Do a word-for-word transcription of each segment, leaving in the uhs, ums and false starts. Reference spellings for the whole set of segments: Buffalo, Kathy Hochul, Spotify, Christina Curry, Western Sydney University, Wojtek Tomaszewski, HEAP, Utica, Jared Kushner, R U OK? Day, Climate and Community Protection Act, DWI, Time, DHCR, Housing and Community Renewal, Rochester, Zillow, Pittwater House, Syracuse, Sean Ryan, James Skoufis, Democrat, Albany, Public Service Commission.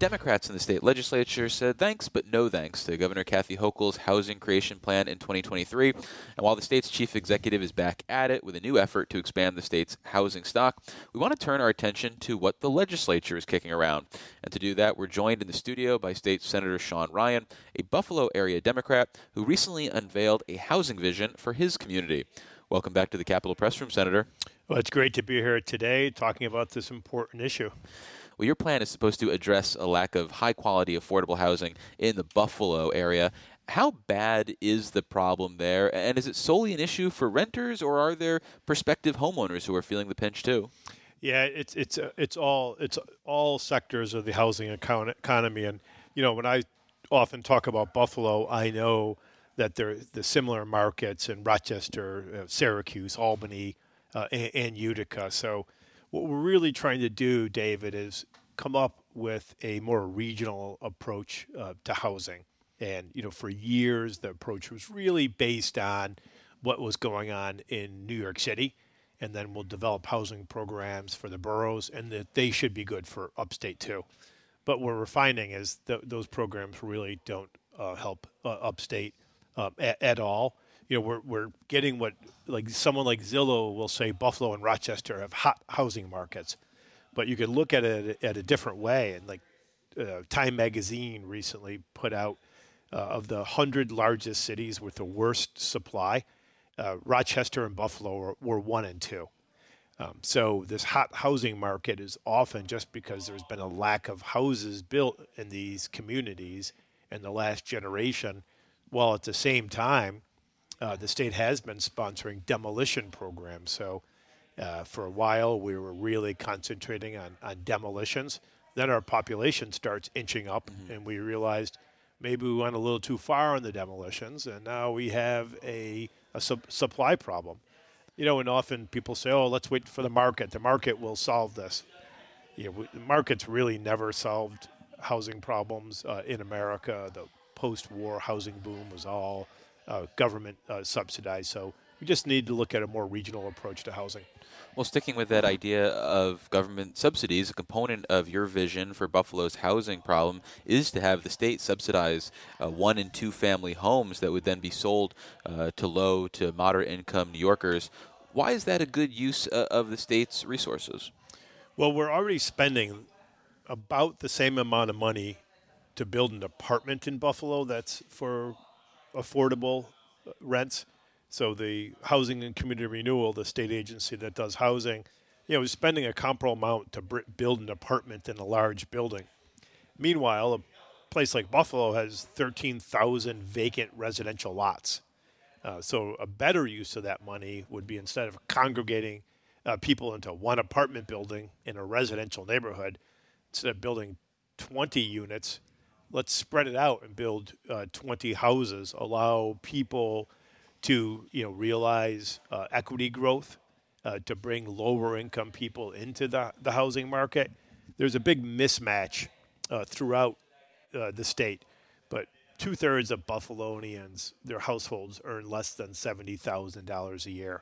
Democrats in the state legislature said thanks but no thanks to Governor Kathy Hochul's housing creation plan in twenty twenty-three. And while the state's chief executive is back at it with a new effort to expand the state's housing stock, we want to turn our attention to what the legislature is kicking around. And to do that, we're joined in the studio by State Senator Sean Ryan, a Buffalo area Democrat who recently unveiled a housing vision for his community. Welcome back to the Capitol Press Room, Senator. Well, it's great to be here today talking about this important issue. Well, your plan is supposed to address a lack of high-quality, affordable housing in the Buffalo area. How bad is the problem there? And is it solely an issue for renters, or are there prospective homeowners who are feeling the pinch too? Yeah, it's it's uh, it's all it's all sectors of the housing econ- economy. And you know, when I often talk about Buffalo, I know that there the similar markets in Rochester, uh, Syracuse, Albany, uh, and, and Utica. So what we're really trying to do, David, is come up with a more regional approach uh, to housing. And, you know, for years, the approach was really based on what was going on in New York City. And then we'll develop housing programs for the boroughs, and that they should be good for upstate, too. But what we're finding is th- those programs really don't uh, help uh, upstate uh, a- at all. You know, we're we're getting what, like, someone like Zillow will say Buffalo and Rochester have hot housing markets. But you could look at it at a different way. And, like, uh, Time magazine recently put out uh, of the one hundred largest cities with the worst supply, uh, Rochester and Buffalo were, were one and two. Um, so this hot housing market is often just because there's been a lack of houses built in these communities in the last generation, while at the same time, Uh, the state has been sponsoring demolition programs. So uh, for a while, we were really concentrating on, on demolitions. Then our population starts inching up, mm-hmm. and we realized maybe we went a little too far on the demolitions, and now we have a, a sub- supply problem. You know, and often people say, oh, let's wait for the market. The market will solve this. You know, we, the market's really never solved housing problems uh, in America. The post-war housing boom was all Uh, government uh, subsidized. So we just need to look at a more regional approach to housing. Well, sticking with that idea of government subsidies, a component of your vision for Buffalo's housing problem is to have the state subsidize uh, one and two family homes that would then be sold uh, to low to moderate income New Yorkers. Why is that a good use uh, of the state's resources? Well, we're already spending about the same amount of money to build an apartment in Buffalo that's for affordable rents. So the Housing and Community Renewal, the state agency that does housing, you know, is spending a comparable amount to build an apartment in a large building. Meanwhile, a place like Buffalo has thirteen thousand vacant residential lots. Uh, so a better use of that money would be, instead of congregating uh, people into one apartment building in a residential neighborhood, instead of building twenty units, let's spread it out and build uh, twenty houses, allow people to, you know, realize uh, equity growth, uh, to bring lower income people into the, the housing market. There's a big mismatch uh, throughout uh, the state, but two-thirds of Buffalonians, their households earn less than seventy thousand dollars a year.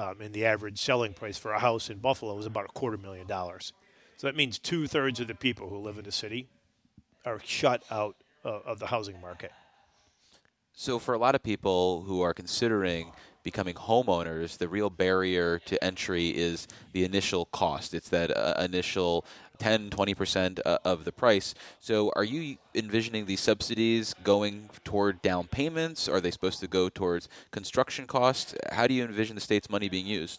Um, and the average selling price for a house in Buffalo is about a quarter million dollars. So that means two-thirds of the people who live in the city are shut out uh, of the housing market. So for a lot of people who are considering becoming homeowners, the real barrier to entry is the initial cost. It's that uh, initial ten, twenty percent uh, of the price. So are you envisioning these subsidies going toward down payments? Are they supposed to go towards construction costs? How do you envision the state's money being used?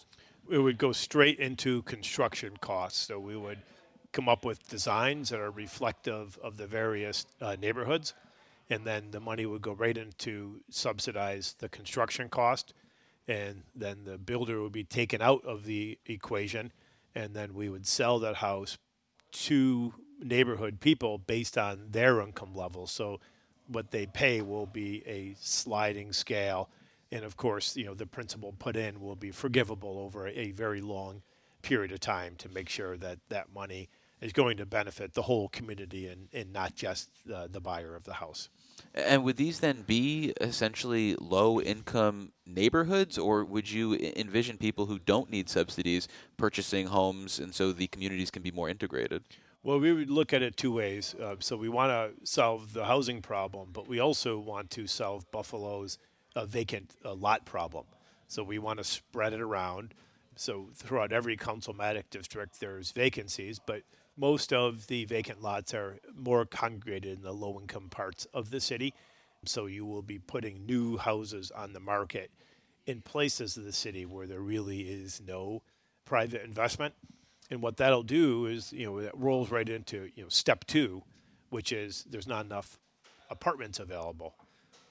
It would go straight into construction costs. So we would come up with designs that are reflective of the various uh, neighborhoods, and then the money would go right into subsidize the construction cost, and then the builder would be taken out of the equation, and then we would sell that house to neighborhood people based on their income level. So what they pay will be a sliding scale, and of course, you know, the principal put in will be forgivable over a very long period of time to make sure that that money is going to benefit the whole community and, and not just uh, the buyer of the house. And would these then be essentially low-income neighborhoods, or would you envision people who don't need subsidies purchasing homes and so the communities can be more integrated? Well, we would look at it two ways. Uh, so we want to solve the housing problem, but we also want to solve Buffalo's uh, vacant uh, lot problem. So we want to spread it around. So throughout every councilmatic district, there's vacancies, but most of the vacant lots are more congregated in the low-income parts of the city. So you will be putting new houses on the market in places of the city where there really is no private investment. And what that'll do is, you know, it rolls right into, you know, step two, which is there's not enough apartments available.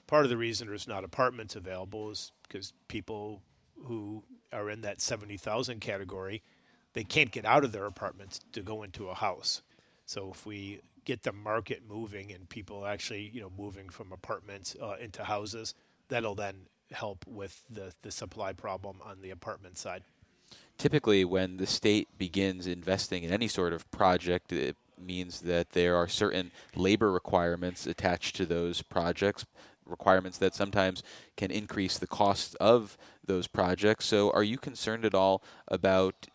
Part of the reason there's not apartments available is because people who are in that seventy thousand category, they can't get out of their apartments to go into a house. So if we get the market moving and people actually, you know, moving from apartments uh, into houses, that'll then help with the, the supply problem on the apartment side. Typically, when the state begins investing in any sort of project, it means that there are certain labor requirements attached to those projects, requirements that sometimes can increase the cost of those projects. So are you concerned at all about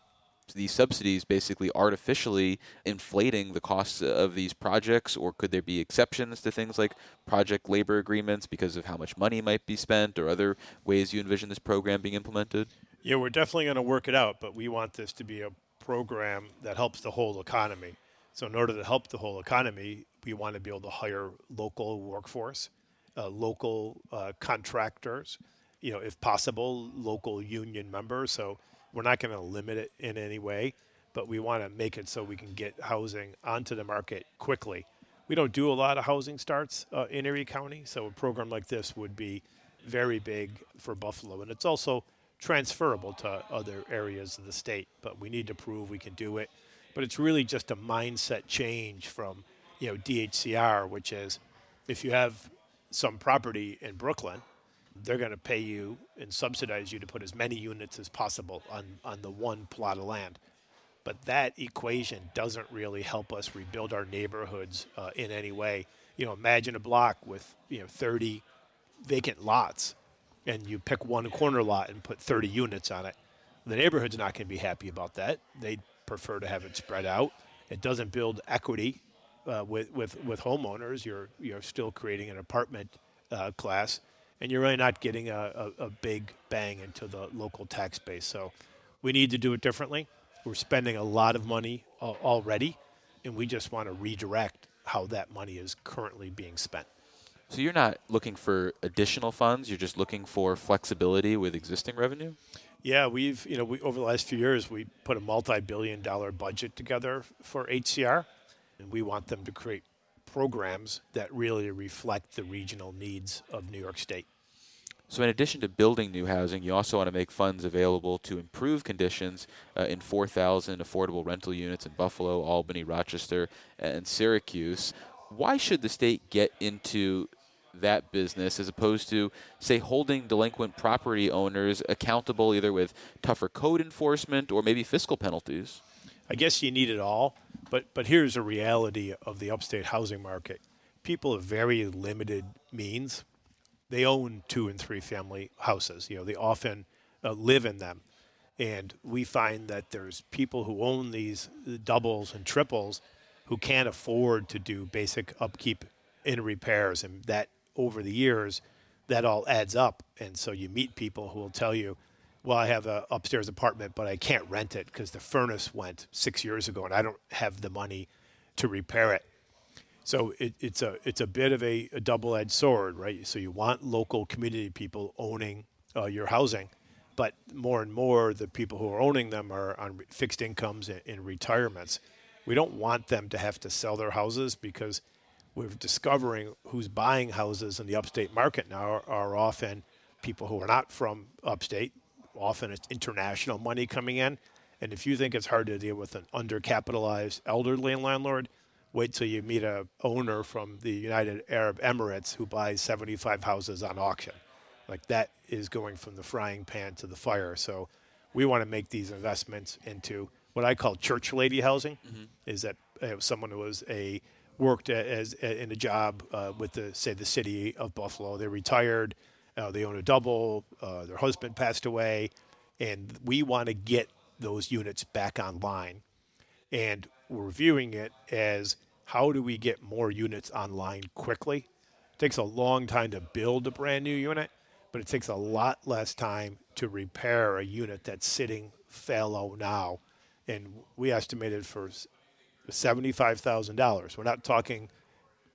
these subsidies basically artificially inflating the costs of these projects, or could there be exceptions to things like project labor agreements because of how much money might be spent or other ways you envision this program being implemented? Yeah, we're definitely going to work it out, but we want this to be a program that helps the whole economy. So in order to help the whole economy, we want to be able to hire local workforce, uh, local uh, contractors, you know, if possible, local union members. So we're not going to limit it in any way, but we want to make it so we can get housing onto the market quickly. We don't do a lot of housing starts uh, in Erie County, so a program like this would be very big for Buffalo. And it's also transferable to other areas of the state, but we need to prove we can do it. But it's really just a mindset change from, you know, D H C R, which is if you have some property in Brooklyn, they're going to pay you and subsidize you to put as many units as possible on, on the one plot of land. But that equation doesn't really help us rebuild our neighborhoods uh, in any way. You know, imagine a block with, you know, thirty vacant lots, and you pick one corner lot and put thirty units on it. The neighborhood's not going to be happy about that. They'd prefer to have it spread out. It doesn't build equity uh, with, with, with homeowners. You're you're still creating an apartment uh, class, and you're really not getting a, a, a big bang into the local tax base. So we need to do it differently. We're spending a lot of money uh, already, and we just want to redirect how that money is currently being spent. So you're not looking for additional funds, you're just looking for flexibility with existing revenue? Yeah, we've, you know, we, over the last few years, we put a multi-billion dollar budget together for H C R, and we want them to create programs that really reflect the regional needs of New York State. So in addition to building new housing, you also want to make funds available to improve conditions uh, in four thousand affordable rental units in Buffalo, Albany, Rochester, and Syracuse. Why should the state get into that business as opposed to, say, holding delinquent property owners accountable either with tougher code enforcement or maybe fiscal penalties? I guess you need it all, but but here's a reality of the upstate housing market. People of very limited means, they own two and three family houses. You know, they often uh, live in them. And we find that there's people who own these doubles and triples who can't afford to do basic upkeep and repairs, and that over the years, that all adds up. And so you meet people who will tell you, well, I have an upstairs apartment, but I can't rent it because the furnace went six years ago and I don't have the money to repair it. So it, it's a it's a bit of a, a double-edged sword, right? So you want local community people owning uh, your housing, but more and more the people who are owning them are on fixed incomes and, and retirements. We don't want them to have to sell their houses because we're discovering who's buying houses in the upstate market now are, are often people who are not from upstate. Often it's international money coming in. And if you think it's hard to deal with an undercapitalized elderly landlord, wait till you meet a owner from the United Arab Emirates who buys seventy-five houses on auction. Like that is going from the frying pan to the fire. So we want to make these investments into what I call church lady housing, mm-hmm. is that uh, someone who was a worked as, as in a job uh, with, the say, the city of Buffalo. They retired. Uh, they own a double. Uh, their husband passed away. And we want to get those units back online. And we're viewing it as how do we get more units online quickly? It takes a long time to build a brand new unit, but it takes a lot less time to repair a unit that's sitting fallow now. And we estimated for seventy-five thousand dollars. We're not talking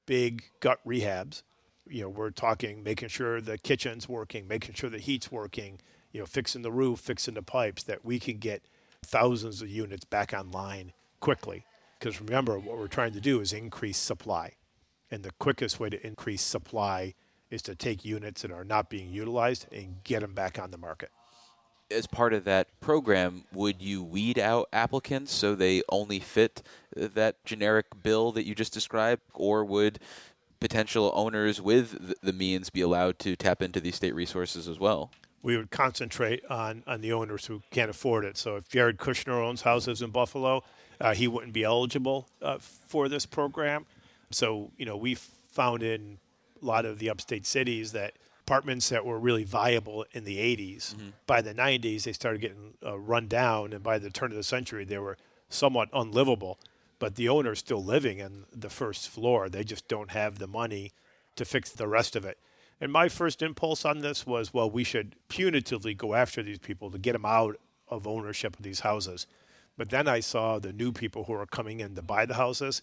big gut rehabs. You know, we're talking making sure the kitchen's working, making sure the heat's working, you know, fixing the roof, fixing the pipes, that we can get thousands of units back online quickly. Because remember, what we're trying to do is increase supply. And the quickest way to increase supply is to take units that are not being utilized and get them back on the market. As part of that program, would you weed out applicants so they only fit that generic bill that you just described? Or would potential owners with the means be allowed to tap into these state resources as well? We would concentrate on, on the owners who can't afford it. So if Jared Kushner owns houses in Buffalo, uh, he wouldn't be eligible uh, for this program. So, you know, we found in a lot of the upstate cities that apartments that were really viable in the eighties, mm-hmm. by the nineties, they started getting uh, run down. And by the turn of the century, they were somewhat unlivable. But the owner's still living in the first floor. They just don't have the money to fix the rest of it. And my first impulse on this was, well, we should punitively go after these people to get them out of ownership of these houses. But then I saw the new people who are coming in to buy the houses.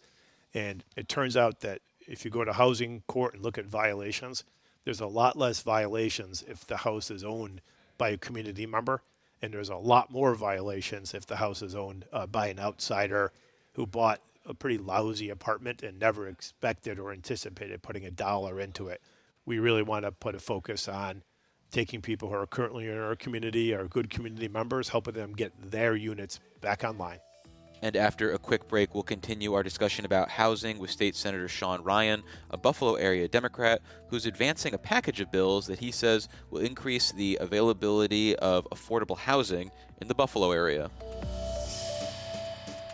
And it turns out that if you go to housing court and look at violations, there's a lot less violations if the house is owned by a community member. And there's a lot more violations if the house is owned uh, by an outsider who bought a pretty lousy apartment and never expected or anticipated putting a dollar into it. We really want to put a focus on taking people who are currently in our community, our good community members, helping them get their units back online. And after a quick break, we'll continue our discussion about housing with State Senator Sean Ryan, a Buffalo area Democrat who's advancing a package of bills that he says will increase the availability of affordable housing in the Buffalo area.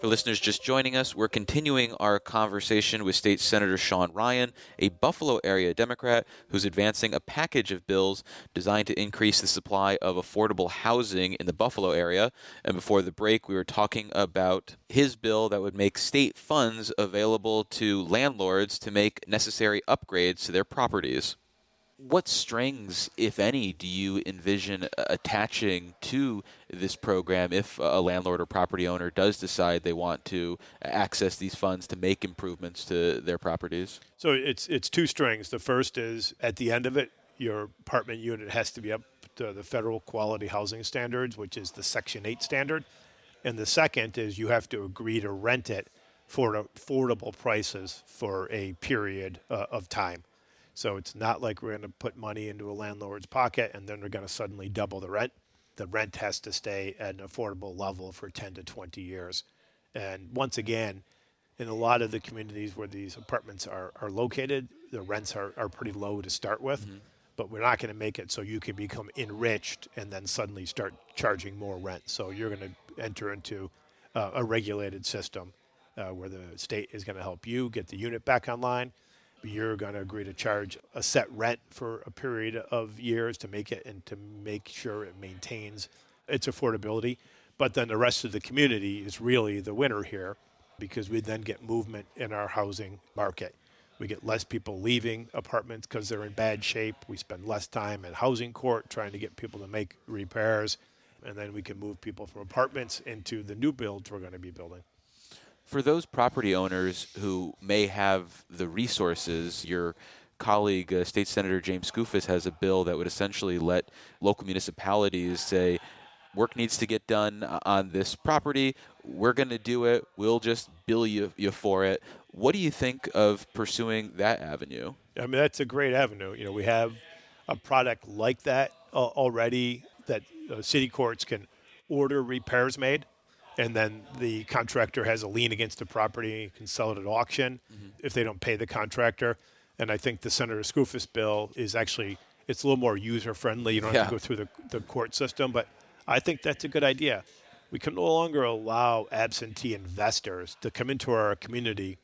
For listeners just joining us, we're continuing our conversation with State Senator Sean Ryan, a Buffalo area Democrat who's advancing a package of bills designed to increase the supply of affordable housing in the Buffalo area. And before the break, we were talking about his bill that would make state funds available to landlords to make necessary upgrades to their properties. What strings, if any, do you envision attaching to this program if a landlord or property owner does decide they want to access these funds to make improvements to their properties? So it's it's two strings. The first is at the end of it, your apartment unit has to be up to the federal quality housing standards, which is the Section eight standard. And the second is you have to agree to rent it for affordable prices for a period uh, of time. So it's not like we're going to put money into a landlord's pocket and then they're going to suddenly double the rent. The rent has to stay at an affordable level for ten to twenty years. And once again, in a lot of the communities where these apartments are, are located, the rents are, are pretty low to start with. Mm-hmm. But we're not going to make it so you can become enriched and then suddenly start charging more rent. So you're going to enter into uh, a regulated system uh, where the state is going to help you get the unit back online. You're going to agree to charge a set rent for a period of years to make it and to make sure it maintains its affordability. But then the rest of the community is really the winner here because we then get movement in our housing market. We get less people leaving apartments because they're in bad shape. We spend less time in housing court trying to get people to make repairs. And then we can move people from apartments into the new builds we're going to be building. For those property owners who may have the resources, your colleague, uh, State Senator James Skoufis, has a bill that would essentially let local municipalities say, work needs to get done on this property. We're going to do it. We'll just bill you, you for it. What do you think of pursuing that avenue? I mean, that's a great avenue. You know, we have a product like that uh, already that uh, city courts can order repairs made. And then the contractor has a lien against the property and can sell it at auction mm-hmm. if they don't pay the contractor. And I think the Senator Skoufis bill is actually, it's a little more user-friendly. You don't yeah. have to go through the, the court system. But I think that's a good idea. We can no longer allow absentee investors to come into our community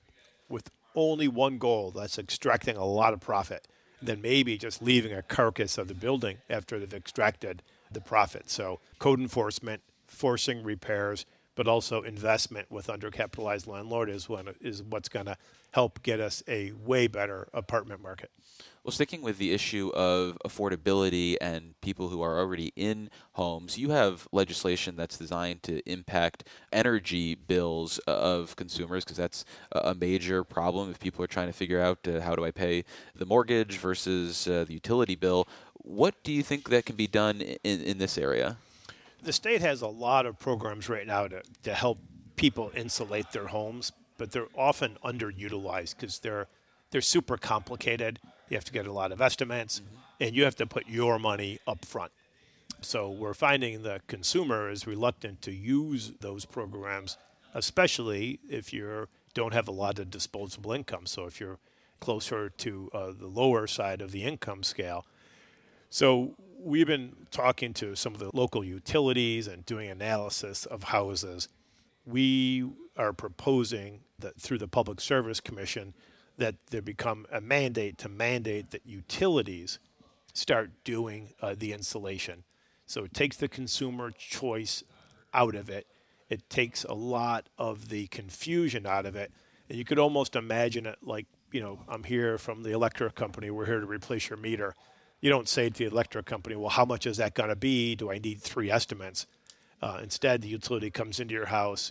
with only one goal, that's extracting a lot of profit, and then maybe just leaving a carcass of the building after they've extracted the profit. So code enforcement, forcing repairs, but also investment with undercapitalized landlord is when is what's going to help get us a way better apartment market. Well, sticking with the issue of affordability and people who are already in homes, you have legislation that's designed to impact energy bills of consumers, because that's a major problem if people are trying to figure out uh, how do I pay the mortgage versus uh, the utility bill. What do you think that can be done in, in this area? The state has a lot of programs right now to, to help people insulate their homes, but they're often underutilized because they're they're super complicated. You have to get a lot of estimates, mm-hmm. and you have to put your money up front. So we're finding the consumer is reluctant to use those programs, especially if you don't have a lot of disposable income. So if you're closer to uh, the lower side of the income scale. So we've been talking to some of the local utilities and doing analysis of houses. We are proposing that through the Public Service Commission that there become a mandate to mandate that utilities start doing uh, the insulation. So it takes the consumer choice out of it. It takes a lot of the confusion out of it. And you could almost imagine it like, you know, I'm here from the electric company. We're here to replace your meter. You don't say to the electric company, well, how much is that going to be? Do I need three estimates? Uh, instead, the utility comes into your house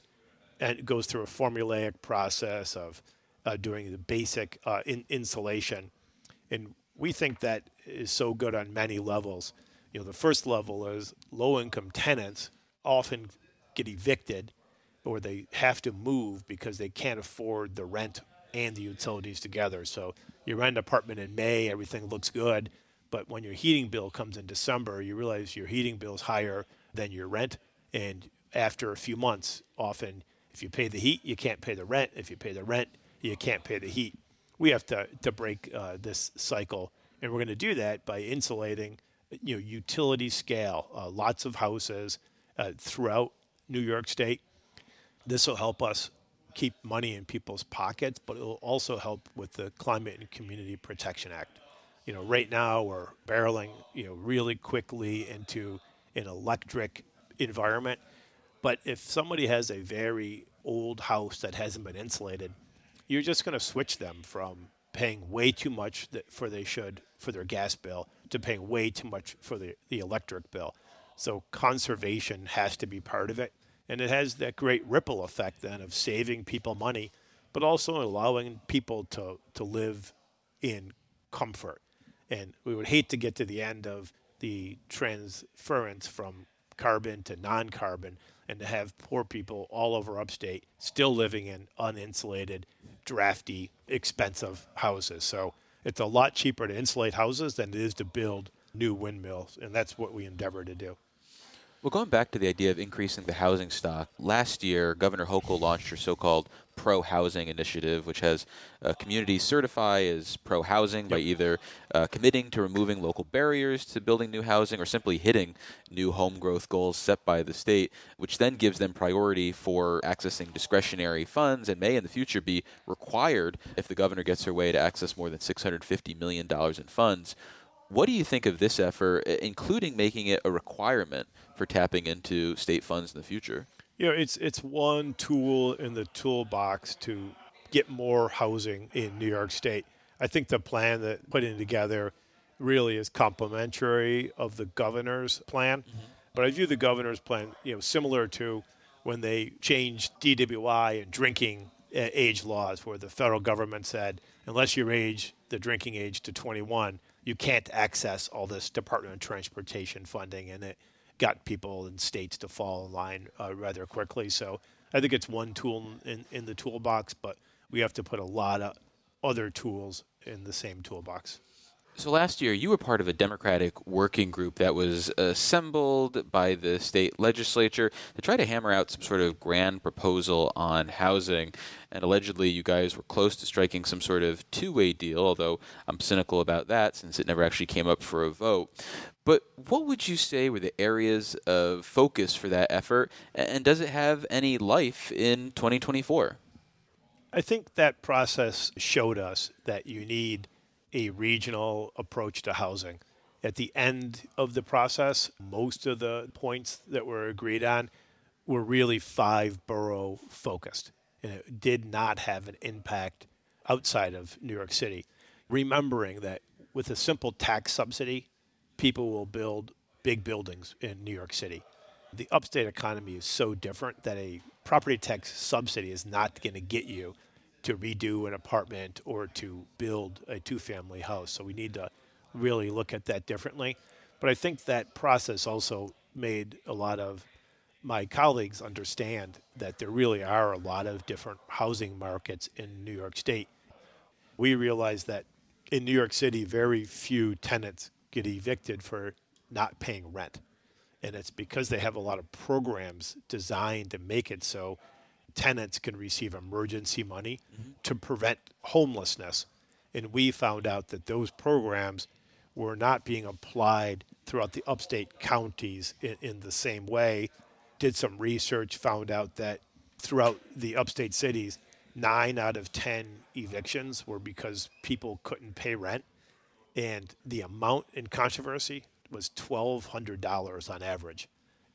and goes through a formulaic process of Uh, doing the basic uh, in, insulation. And we think that is so good on many levels. You know, the first level is low-income tenants often get evicted or they have to move because they can't afford the rent and the utilities together. So you rent an apartment in May, everything looks good, but when your heating bill comes in December, you realize your heating bill is higher than your rent. And after a few months, often if you pay the heat, you can't pay the rent. If you pay the rent, you can't pay the heat. We have to, to break uh, this cycle, and we're going to do that by insulating, you know, utility scale, uh, lots of houses uh, throughout New York State. This will help us keep money in people's pockets, but it will also help with the Climate and Community Protection Act. You know, right now we're barreling, you know, really quickly into an electric environment, but if somebody has a very old house that hasn't been insulated, you're just going to switch them from paying way too much that for they should for their gas bill to paying way too much for the, the electric bill. So conservation has to be part of it. And it has that great ripple effect then of saving people money, but also allowing people to, to live in comfort. And we would hate to get to the end of the transference from carbon to non-carbon and to have poor people all over upstate still living in uninsulated, drafty, expensive houses. So it's a lot cheaper to insulate houses than it is to build new windmills, and that's what we endeavor to do. Well, going back to the idea of increasing the housing stock, last year Governor Hochul launched her so-called pro-housing initiative, which has uh, communities certify as pro-housing yep. by either uh, committing to removing local barriers to building new housing or simply hitting new home growth goals set by the state, which then gives them priority for accessing discretionary funds and may in the future be required if the governor gets her way to access more than six hundred fifty million dollars in funds. What do you think of this effort, including making it a requirement for tapping into state funds in the future? You know, it's it's one tool in the toolbox to get more housing in New York State. I think the plan that putting together really is complementary of the governor's plan. Mm-hmm. But I view the governor's plan, you know, similar to when they changed D W I and drinking age laws, where the federal government said, unless you age the drinking age to twenty-one, you can't access all this Department of Transportation funding, and it got people in states to fall in line uh, rather quickly. So I think it's one tool in, in the toolbox, but we have to put a lot of other tools in the same toolbox. So last year, you were part of a Democratic working group that was assembled by the state legislature to try to hammer out some sort of grand proposal on housing. And allegedly, you guys were close to striking some sort of two-way deal, although I'm cynical about that since it never actually came up for a vote. But what would you say were the areas of focus for that effort? And does it have any life in twenty twenty-four? I think that process showed us that you need a regional approach to housing. At the end of the process, most of the points that were agreed on were really five borough focused, and it did not have an impact outside of New York City. Remembering that with a simple tax subsidy, people will build big buildings in New York City. The upstate economy is so different that a property tax subsidy is not going to get you to redo an apartment or to build a two-family house. So we need to really look at that differently. But I think that process also made a lot of my colleagues understand that there really are a lot of different housing markets in New York State. We realized that in New York City, very few tenants get evicted for not paying rent. And it's because they have a lot of programs designed to make it so tenants can receive emergency money mm-hmm. to prevent homelessness. And we found out that those programs were not being applied throughout the upstate counties in, in the same way. Did some research, found out that throughout the upstate cities, nine out of ten evictions were because people couldn't pay rent. And the amount in controversy was twelve hundred dollars on average.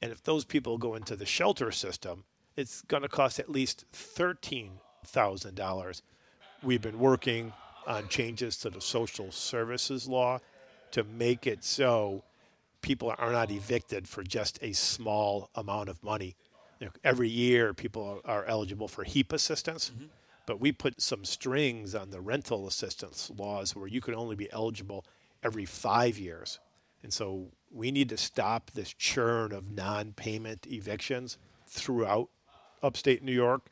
And if those people go into the shelter system, it's going to cost at least thirteen thousand dollars. We've been working on changes to the social services law to make it so people are not evicted for just a small amount of money. You know, every year, people are eligible for HEAP assistance, mm-hmm. but we put some strings on the rental assistance laws where you can only be eligible every five years. And so we need to stop this churn of non-payment evictions throughout upstate New York,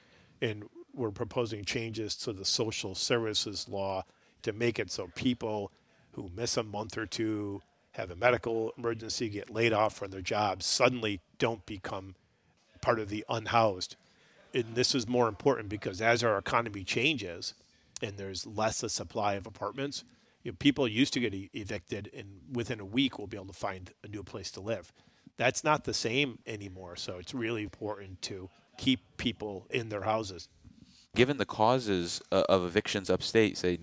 and we're proposing changes to the social services law to make it so people who miss a month or two, have a medical emergency, get laid off from their jobs, suddenly don't become part of the unhoused. And this is more important because as our economy changes and there's less a supply of apartments, you know, people used to get e- evicted and within a week will be able to find a new place to live. That's not the same anymore, so it's really important to keep people in their houses. Given the causes of evictions upstate, say